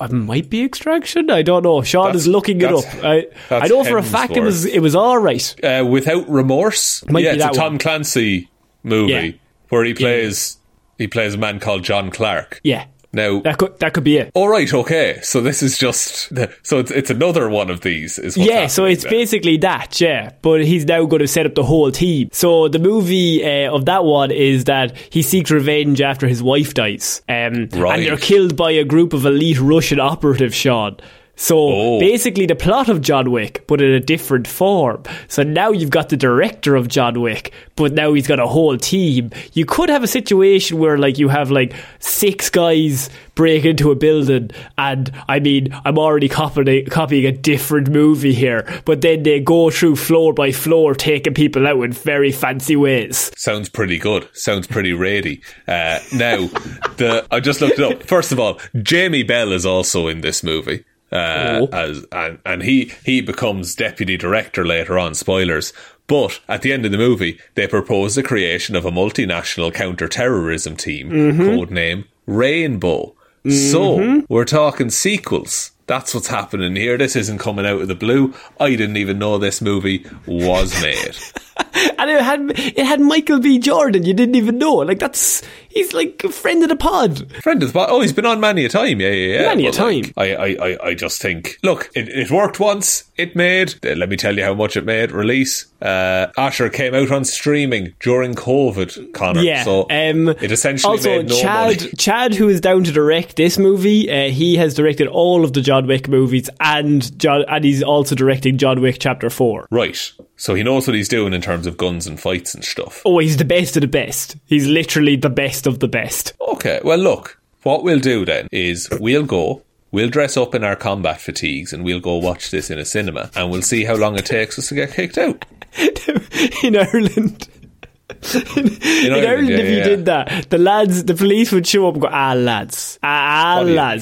It might be Extraction. I don't know. Sean is looking it up. I know for a fact it was all right. Without Remorse. It's a Tom Clancy movie where he plays a man called John Clark. Yeah. Now that could be it. All right, okay. So this is just it's another one of these. Is what's happening. So it's basically that. Yeah, but he's now going to set up the whole team. So the movie of that one is that he seeks revenge after his wife dies, and they're killed by a group of elite Russian operatives. Sean. So basically the plot of John Wick, but in a different form. So now you've got the director of John Wick, but now he's got a whole team. You could have a situation where like you have like six guys break into a building, and I mean, I'm already copying a different movie here, but then they go through floor by floor, taking people out in very fancy ways. Sounds pretty good. Sounds pretty raidy. Now, I just looked it up. First of all, Jamie Bell is also in this movie. He becomes deputy director later on, spoilers, but at the end of the movie they propose the creation of a multinational counter-terrorism team, codename Rainbow. So we're talking sequels. That's what's happening here. This isn't coming out of the blue. I didn't even know this movie was made. And it had Michael B. Jordan. You didn't even know. Like, he's like a friend of the pod. Oh, he's been on many a time. Yeah. Many a time. I just think, look, it worked once. It made, let me tell you how much it made, release. Asher came out on streaming during COVID, Connor. Yeah. So it essentially also made no money. Chad, who is down to direct this movie, he has directed all of the John Wick movies, and he's also directing John Wick Chapter 4. Right. So he knows what he's doing in terms of guns and fights and stuff. Oh, he's the best of the best. He's literally the best of the best. Okay, well look, what we'll do then is we'll dress up in our combat fatigues and we'll go watch this in a cinema, and we'll see how long it takes us to get kicked out. In Ireland. In Ireland, if you did that, the police would show up and go, lads,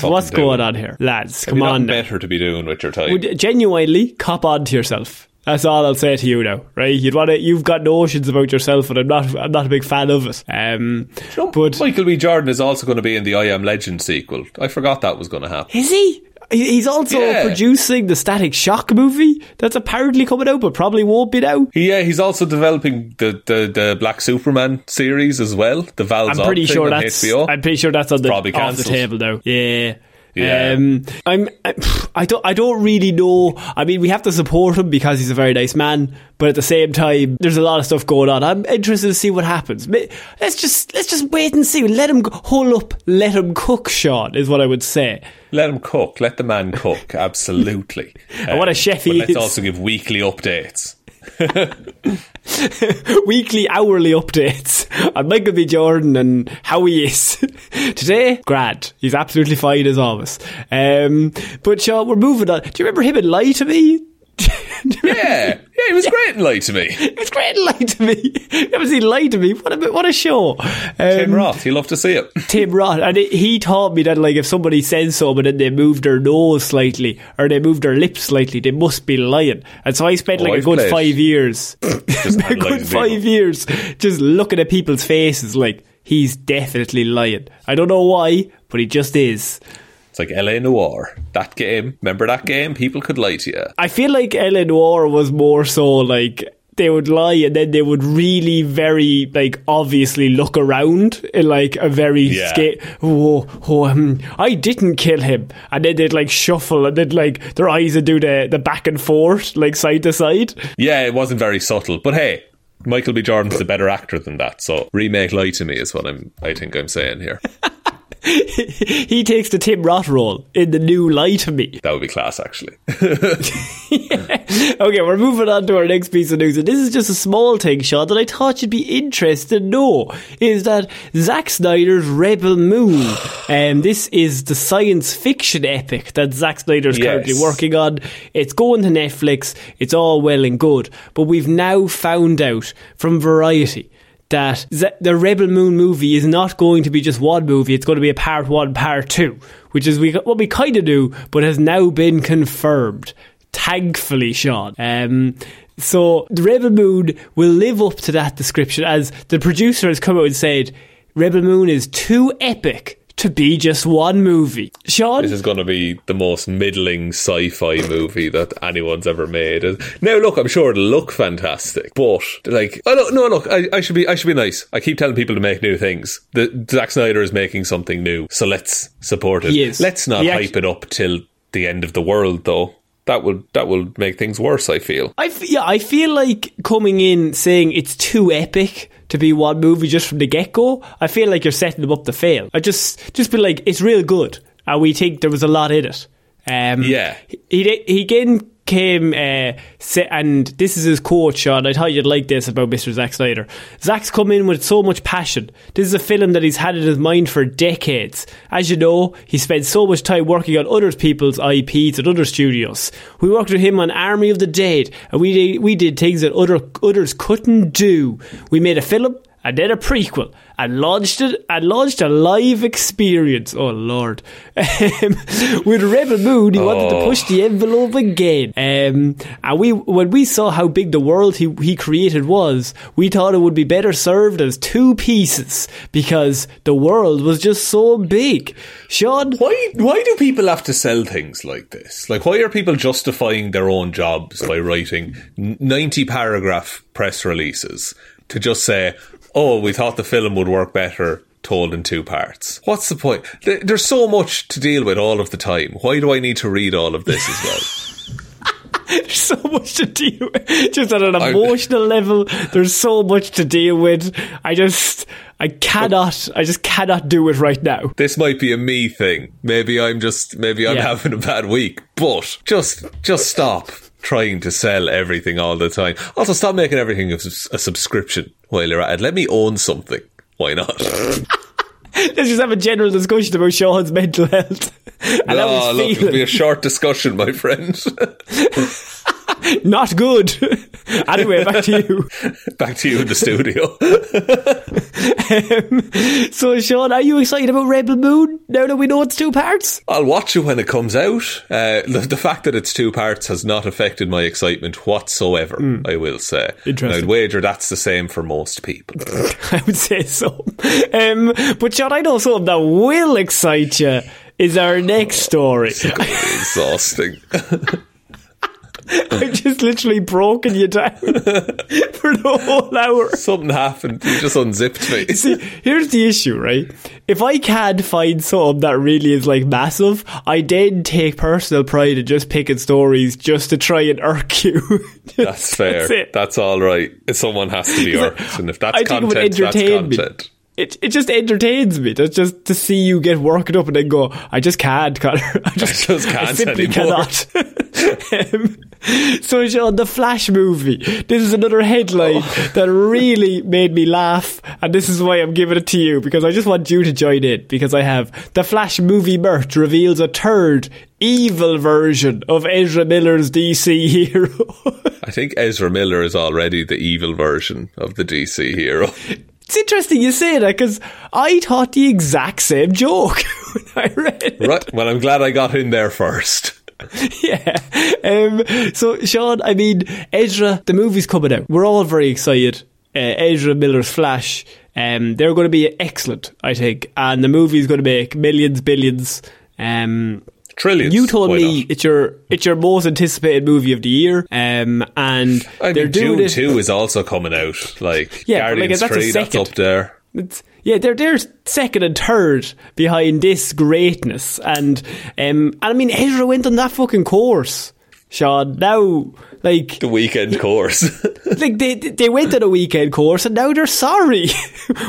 what's going on here? Lads, come on now. Better to be doing with your time. Would, genuinely, cop on to yourself. That's all I'll say to you now, right? You've got notions about yourself, and I'm not a big fan of it. But Michael B. Jordan is also going to be in the I Am Legend sequel. I forgot that was going to happen. Is he? He's also producing the Static Shock movie that's apparently coming out, but probably won't be now. Yeah, he's also developing the Black Superman series as well. The Val's HBO. I'm pretty sure that's on the table now. Yeah. Yeah. I don't really know. I mean, we have to support him because he's a very nice man, but at the same time, there's a lot of stuff going on. I'm interested to see what happens. Let's just wait and see. Let him hole up. Let him cook. Sean is what I would say. Let him cook. Let the man cook. Absolutely. And what a chef he is. Let's also give weekly updates. Weekly, hourly updates on Michael B. Jordan and how he is today. Grad, he's absolutely fine as always. But Sean, we're moving on. Do you remember him in Lie to Me? He was great in Lie to Me. You ever seen Lie to Me? What a show. Tim Roth, you love to see it. Tim Roth, and he taught me that like if somebody says something and they move their nose slightly or they move their lips slightly, they must be lying. And so I spent a good 5 years, just looking at people's faces like he's definitely lying. I don't know why, but he just is. It's like L.A. Noire. That game. Remember that game? People could lie to you. I feel like L.A. Noire was more so like they would lie and then they would really very like obviously look around in like a very I didn't kill him. And then they'd like shuffle and then like their eyes would do the back and forth like side to side. Yeah, it wasn't very subtle. But hey, Michael B. Jordan's a better actor than that. So remake Lie to Me is what I think I'm saying here. He takes the Tim Roth role in the new Lie to Me. That would be class, actually. Yeah. Okay, we're moving on to our next piece of news, and this is just a small thing, Sean, that I thought you'd be interested to know, is that Zack Snyder's Rebel Moon, this is the science fiction epic that Zack Snyder's currently working on. It's going to Netflix, it's all well and good, but we've now found out from Variety that the Rebel Moon movie is not going to be just one movie, it's going to be a part one, part two, which is what we kind of knew, but has now been confirmed. Thankfully, Sean. So the Rebel Moon will live up to that description, as the producer has come out and said, Rebel Moon is too epic to be just one movie. Sean? This is going to be the most middling sci-fi movie that anyone's ever made. Now, look, I'm sure it'll look fantastic, but, like, I should be nice. I keep telling people to make new things. Zack Snyder is making something new, so let's support it. Yes. Let's not hype it up till the end of the world, though. That will make things worse, I feel. I feel like coming in saying it's too epic to be one movie just from the get-go, I feel like you're setting them up to fail. I just be like, it's real good, and we think there was a lot in it. He again came, and this is his quote, Sean. I thought you'd like this about Mr. Zack Snyder. Zack's come in with so much passion. This is a film that he's had in his mind for decades. As you know, he spent so much time working on other people's IPs at other studios. We worked with him on Army of the Dead, and we did things that others couldn't do. We made a film and then a prequel, and launched a live experience. Oh, Lord. With Rebel Moon, he wanted to push the envelope again. And when we saw how big the world he created was, we thought it would be better served as two pieces, because the world was just so big. Sean? Why do people have to sell things like this? Like, why are people justifying their own jobs by writing 90-paragraph press releases to just say, oh, we thought the film would work better told in two parts? What's the point? There's so much to deal with all of the time. Why do I need to read all of this as well? There's so much to deal with. Just on an emotional level, there's so much to deal with. I just cannot do it right now. This might be a me thing. Maybe I'm having a bad week. But just stop trying to sell everything all the time. Also, stop making everything a subscription while you're at it. Let me own something. Why not? Let's just have a general discussion about Sean's mental health. And no, look, it'll be a short discussion, my friend. Not good. Anyway, back to you. Back to you in the studio. So, Sean, are you excited about Rebel Moon now that we know it's two parts? I'll watch it when it comes out. The fact that it's two parts has not affected my excitement whatsoever, I will say. Interesting. I'd wager that's the same for most people. I would say so. But, Sean, I know something that will excite you is our next story. It's exhausting. I've just literally broken you down for the whole hour. Something happened. You just unzipped me. See, here's the issue, right? If I can't find something that really is, like, massive, I then take personal pride in just picking stories just to try and irk you. That's fair. That's all right. Someone has to be irked. And if that's content, that's content. It just entertains me. That's just to see you get worked up and then go, I just can't, Connor. I just can't. I simply cannot. So, Sean, the Flash movie. This is another headline that really made me laugh, and this is why I'm giving it to you, because I just want you to join in, because I have the Flash movie merch reveals a third evil version of Ezra Miller's DC hero. I think Ezra Miller is already the evil version of the DC hero. It's interesting you say that, because I thought the exact same joke when I read it. Right. Well, I'm glad I got in there first. Yeah. So, Sean, I mean, Ezra, the movie's coming out. We're all very excited. Ezra Miller's Flash, they're going to be excellent, I think. And the movie's going to make millions, billions, trillions. You told me it's your most anticipated movie of the year, and I mean, they're doing Dune 2 is also coming out. Like, yeah, Guardians 3, that's up there. They're second and third behind this greatness, and I mean, Ezra went on that fucking course. Sean, now, like... The weekend course. Like, they went to the weekend course and now they're sorry.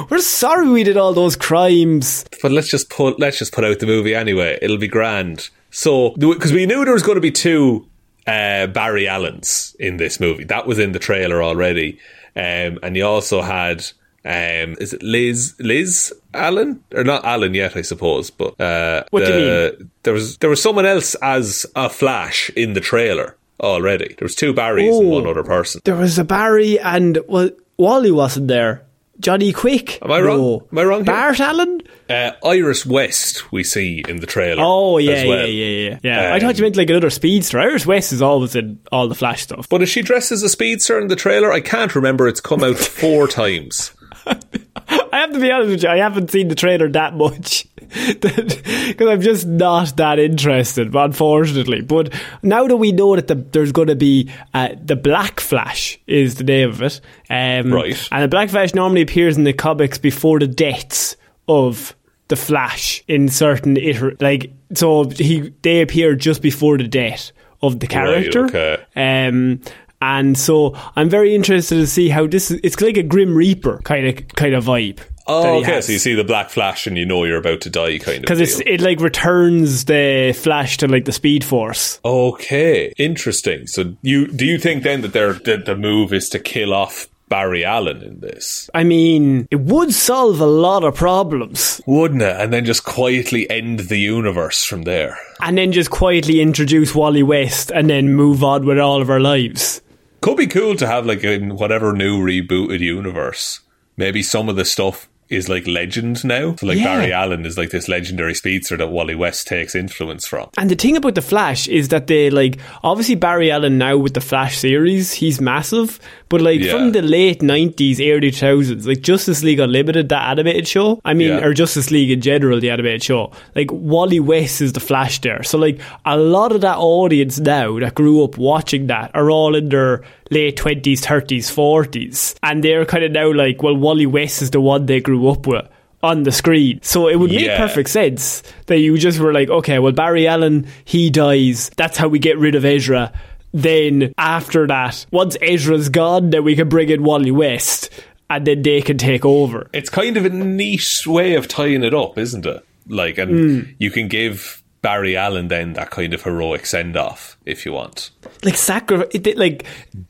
We're sorry we did all those crimes. But let's just put out the movie anyway. It'll be grand. So, because we knew there was going to be two Barry Allens in this movie. That was in the trailer already. And you also had... is it Liz Allen? Or not Allen yet, I suppose, but what do you mean? There was someone else as a Flash in the trailer already. There was two Barrys and one other person. There was a Barry and Wally wasn't there. Johnny Quick. Am I wrong here? Bart Allen? Iris West we see in the trailer. Oh, yeah, as well. Yeah. I thought you meant like another speedster. Iris West is always in all the Flash stuff. But is she dressed as a speedster in the trailer? I can't remember. It's come out 4 times. I have to be honest with you, I haven't seen the trailer that much because I'm just not that interested, unfortunately. But now that we know that there's going to be the Black Flash is the name of it, right? And the Black Flash normally appears in the comics before the deaths of the Flash in certain they appear just before the death of the character, right, okay. And so I'm very interested to see how this is. It's like a Grim Reaper kind of vibe. Oh, okay. So you see the Black Flash and you know you're about to die, kind of. Because it like returns the Flash to like the Speed Force. Okay, interesting. So do you think then that the move is to kill off Barry Allen in this? I mean, it would solve a lot of problems, wouldn't it? And then just quietly end the universe from there. And then just quietly introduce Wally West and then move on with all of our lives. Could be cool to have, like, in whatever new rebooted universe, maybe some of the stuff is like legend now. So like, yeah. Barry Allen is like this legendary speedster that Wally West takes influence from. And the thing about the Flash is that they, like, obviously Barry Allen now with the Flash series, he's massive, but like, yeah, from the late 90s, early 2000s, like Justice League Unlimited, that animated show, I mean, yeah, or Justice League in general, the animated show, like Wally West is the Flash there. So like a lot of that audience now that grew up watching that are all in their late 20s, 30s, 40s, and they're kind of now like, well, Wally West is the one they grew up with on the screen. So it would make perfect sense that you just were like, okay, well, Barry Allen, he dies, that's how we get rid of Ezra. Then after that, once Ezra's gone, then we can bring in Wally West and then they can take over. It's kind of a neat way of tying it up, isn't it? Like, and you can give Barry Allen then that kind of heroic send-off, if you want. Like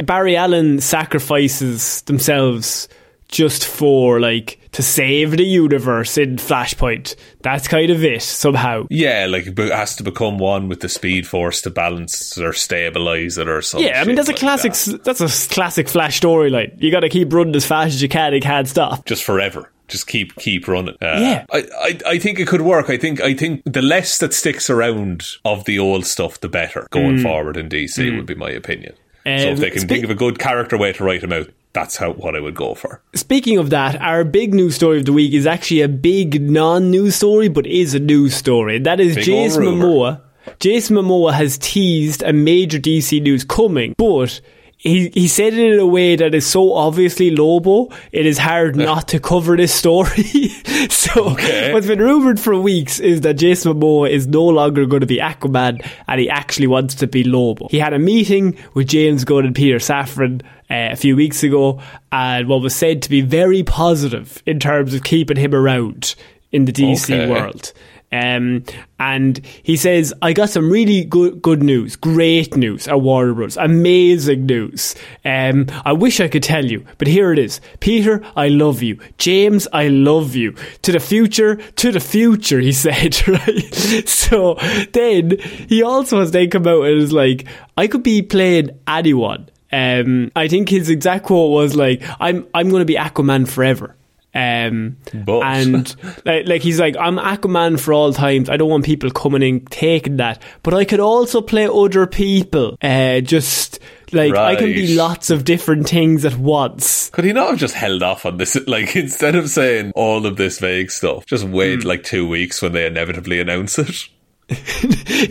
Barry Allen sacrifices themselves just for, like, to save the universe in Flashpoint. That's kind of it, somehow. Yeah, like, it has to become one with the Speed Force to balance or stabilise it or something. Yeah, I mean, that's like a classic Flash storyline. You gotta keep running as fast as you can, it can't stop. Just forever. Just keep running. Yeah. I think it could work. I think the less that sticks around of the old stuff, the better going forward in DC would be my opinion. So if they can think of a good character way to write him out, that's what I would go for. Speaking of that, our big news story of the week is actually a big non-news story, but is a news story. That is Jason Momoa. Jason Momoa has teased a major DC news coming, but he said it in a way that is so obviously Lobo, it is hard not to cover this story. So what's been rumoured for weeks is that Jason Momoa is no longer going to be Aquaman and he actually wants to be Lobo. He had a meeting with James Gunn and Peter Safran a few weeks ago, and what was said to be very positive in terms of keeping him around in the DC world. And he says, I got some really good news, great news at Warner Bros, amazing news. I wish I could tell you, but here it is. Peter, I love you. James, I love you. To the future, he said, right? So then he also has then come out and is like, I could be playing anyone. I think his exact quote was like, I'm going to be Aquaman forever. And like he's like, I'm Aquaman for all times. I don't want people coming in taking that, but I could also play other people. I can be lots of different things at once. Could he not have just held off on this? Like, instead of saying all of this vague stuff, just wait like 2 weeks when they inevitably announce it.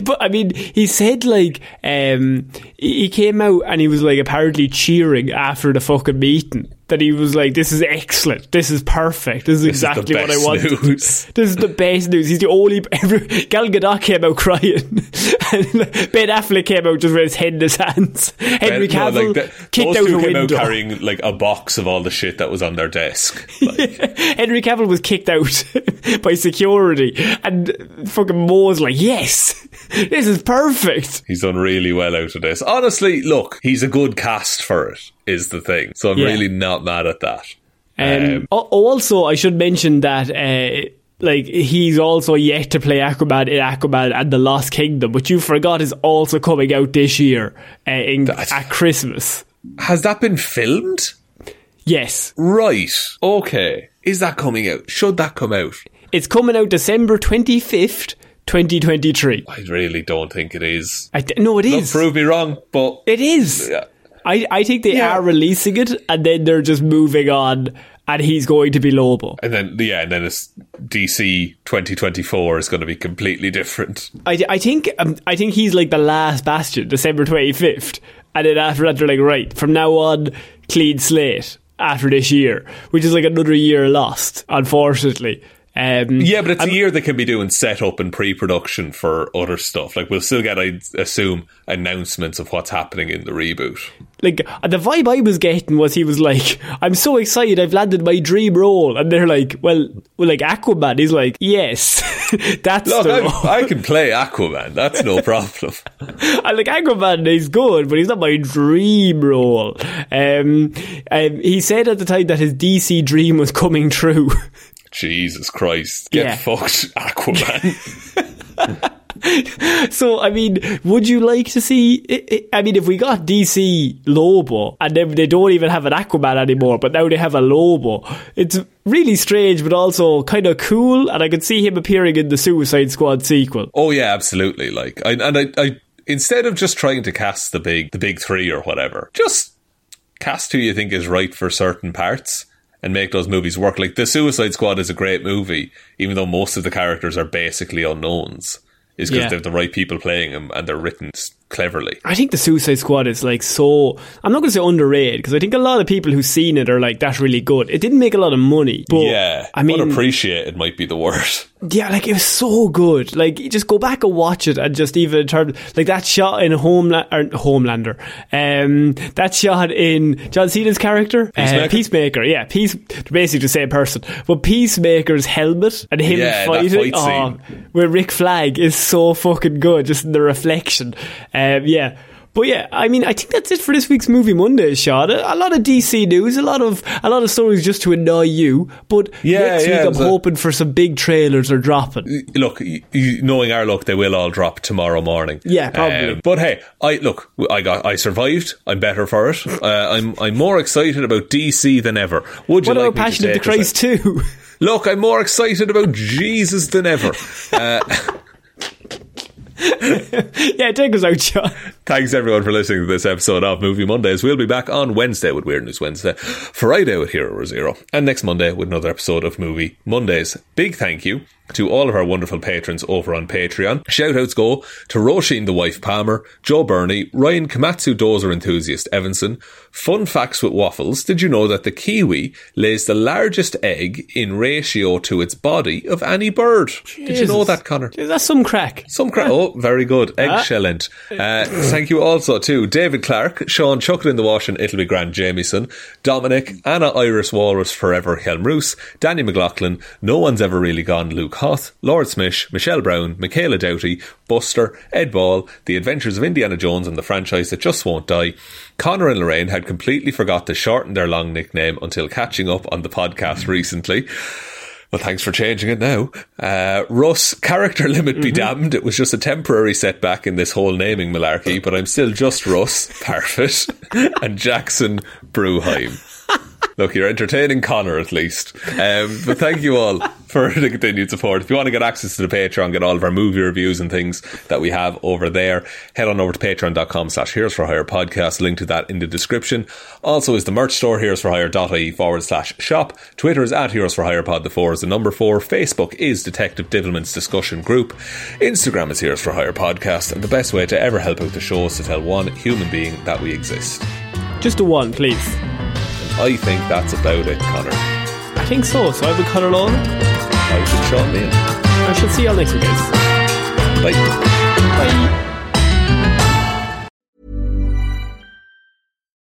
But I mean, he said like he came out and he was like apparently cheering after the fucking meeting. that he was like, this is excellent, this is perfect, this is exactly what I wanted. This is the best news. He's the only... Gal Gadot came out crying and Ben Affleck came out just with his head in his hands. Henry Cavill kicked out a window. Those two came out carrying like a box of all the shit that was on their desk. Like. Yeah. Henry Cavill was kicked out by security and fucking Mo's like, yes, this is perfect. He's done really well out of this. Honestly, look, he's a good cast for it. Is the thing. So I'm really not mad at that. Also, I should mention that he's also yet to play Aquaman in Aquaman and the Lost Kingdom, which you forgot is also coming out this year at Christmas. Has that been filmed? Yes. Right. Okay. Is that coming out? Should that come out? It's coming out December 25th. 2023. I really don't think it is. No, it is. Don't prove me wrong, but... It is. Yeah. I think they are releasing it and then they're just moving on and he's going to be Lobo. And then, and then it's DC 2024 is going to be completely different. I think he's like the last bastion, December 25th. And then after that, they're like, right, from now on, clean slate after this year, which is like another year lost, unfortunately. But it's a year they can be doing setup and pre-production for other stuff. Like, we'll still get, I assume, announcements of what's happening in the reboot. Like, the vibe I was getting was he was like, I'm so excited, I've landed my dream role. And they're like, well like, Aquaman. He's like, yes, that's Look, the role. I can play Aquaman, that's no problem. I like, Aquaman is good, but he's not my dream role. He said at the time that his DC dream was coming true. Jesus Christ, get fucked, Aquaman. So, I mean, would you like to see... I mean, if we got DC Lobo, and then they don't even have an Aquaman anymore, but now they have a Lobo, it's really strange, but also kind of cool, and I could see him appearing in the Suicide Squad sequel. Oh, yeah, absolutely. Like, I instead of just trying to cast the big three or whatever, just cast who you think is right for certain parts. And make those movies work. Like, The Suicide Squad is a great movie, even though most of the characters are basically unknowns. Is because they have the right people playing them and they're written cleverly. I think The Suicide Squad is like so... I'm not going to say underrated, because I think a lot of people who've seen it are like, that's really good. It didn't make a lot of money, but... Yeah, I mean, unappreciated might be the word. Yeah, like, it was so good. Like, just go back and watch it and just even... like, that shot in Homelander. That shot in John Cena's character? Peacemaker. Yeah, basically the same person. But Peacemaker's helmet and him fighting... That fight scene. With Rick Flag is so fucking good, just in the reflection. But yeah, I mean, I think that's it for this week's Movie Monday, Sean. A lot of DC news, a lot of stories just to annoy you. But next week, I'm hoping for some big trailers are dropping. Look, knowing our luck, they will all drop tomorrow morning. Yeah, probably. But hey, I survived. I'm better for it. I'm more excited about DC than ever. Would you like me to say? What about Passion of the Christ too? Look, I'm more excited about Jesus than ever. Yeah, take us out, John. Thanks everyone for listening to this episode of Movie Mondays. We'll be back on Wednesday with Weird News Wednesday, Friday with Hero or Zero, and next Monday with another episode of Movie Mondays. Big thank you to all of our wonderful patrons over on Patreon. Shoutouts go to Roisin the Wife Palmer, Joe Burney, Ryan Komatsu Dozer Enthusiast Evanson. Fun facts with waffles. Did you know that the kiwi lays the largest egg in ratio to its body of any bird? Jesus. Did you know that, Connor? That's some crack. Oh, very good. Eggshellent. Thank you also to David Clark, Sean Chuck It in the Wash and It'll Be Grand Jamieson, Dominic, Anna Iris Walrus Forever Helmroos, Danny McLaughlin, No One's Ever Really Gone Luke Hoth, Lord Smish, Michelle Brown, Michaela Doughty, Buster, Ed Ball, The Adventures of Indiana Jones and the Franchise That Just Won't Die. Connor and Lorraine had completely forgot to shorten their long nickname until catching up on the podcast recently. Well, thanks for changing it now. Russ, character limit be damned. It was just a temporary setback in this whole naming malarkey, but I'm still just Russ, Parfit, and Jackson Bruheim. Look, you're entertaining Connor at least. But thank you all for the continued support. If you want to get access to the Patreon, get all of our movie reviews and things that we have over there, head on over to patreon.com/Heroes for Hire podcast. Link to that in the description. Also is the merch store, heroesforhire.ie/shop. Twitter is @Heroes for Hire pod. The 4 is the number 4. Facebook is Detective Divilman's discussion group. Instagram is Heroes for Hire podcast. And the best way to ever help out the show is to tell one human being that we exist. Just the one, please. I think that's about it, Connor. I think so. So I have a Connor Long. I should shot me in. I should see y'all next week, guys. Bye. Bye.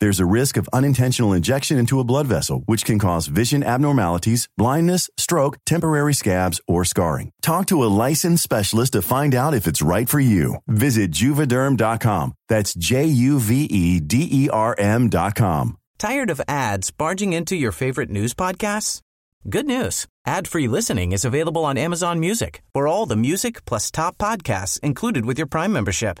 There's a risk of unintentional injection into a blood vessel, which can cause vision abnormalities, blindness, stroke, temporary scabs, or scarring. Talk to a licensed specialist to find out if it's right for you. Visit Juvederm.com. That's Juvederm.com. Tired of ads barging into your favorite news podcasts? Good news. Ad-free listening is available on Amazon Music for all the music plus top podcasts included with your Prime membership.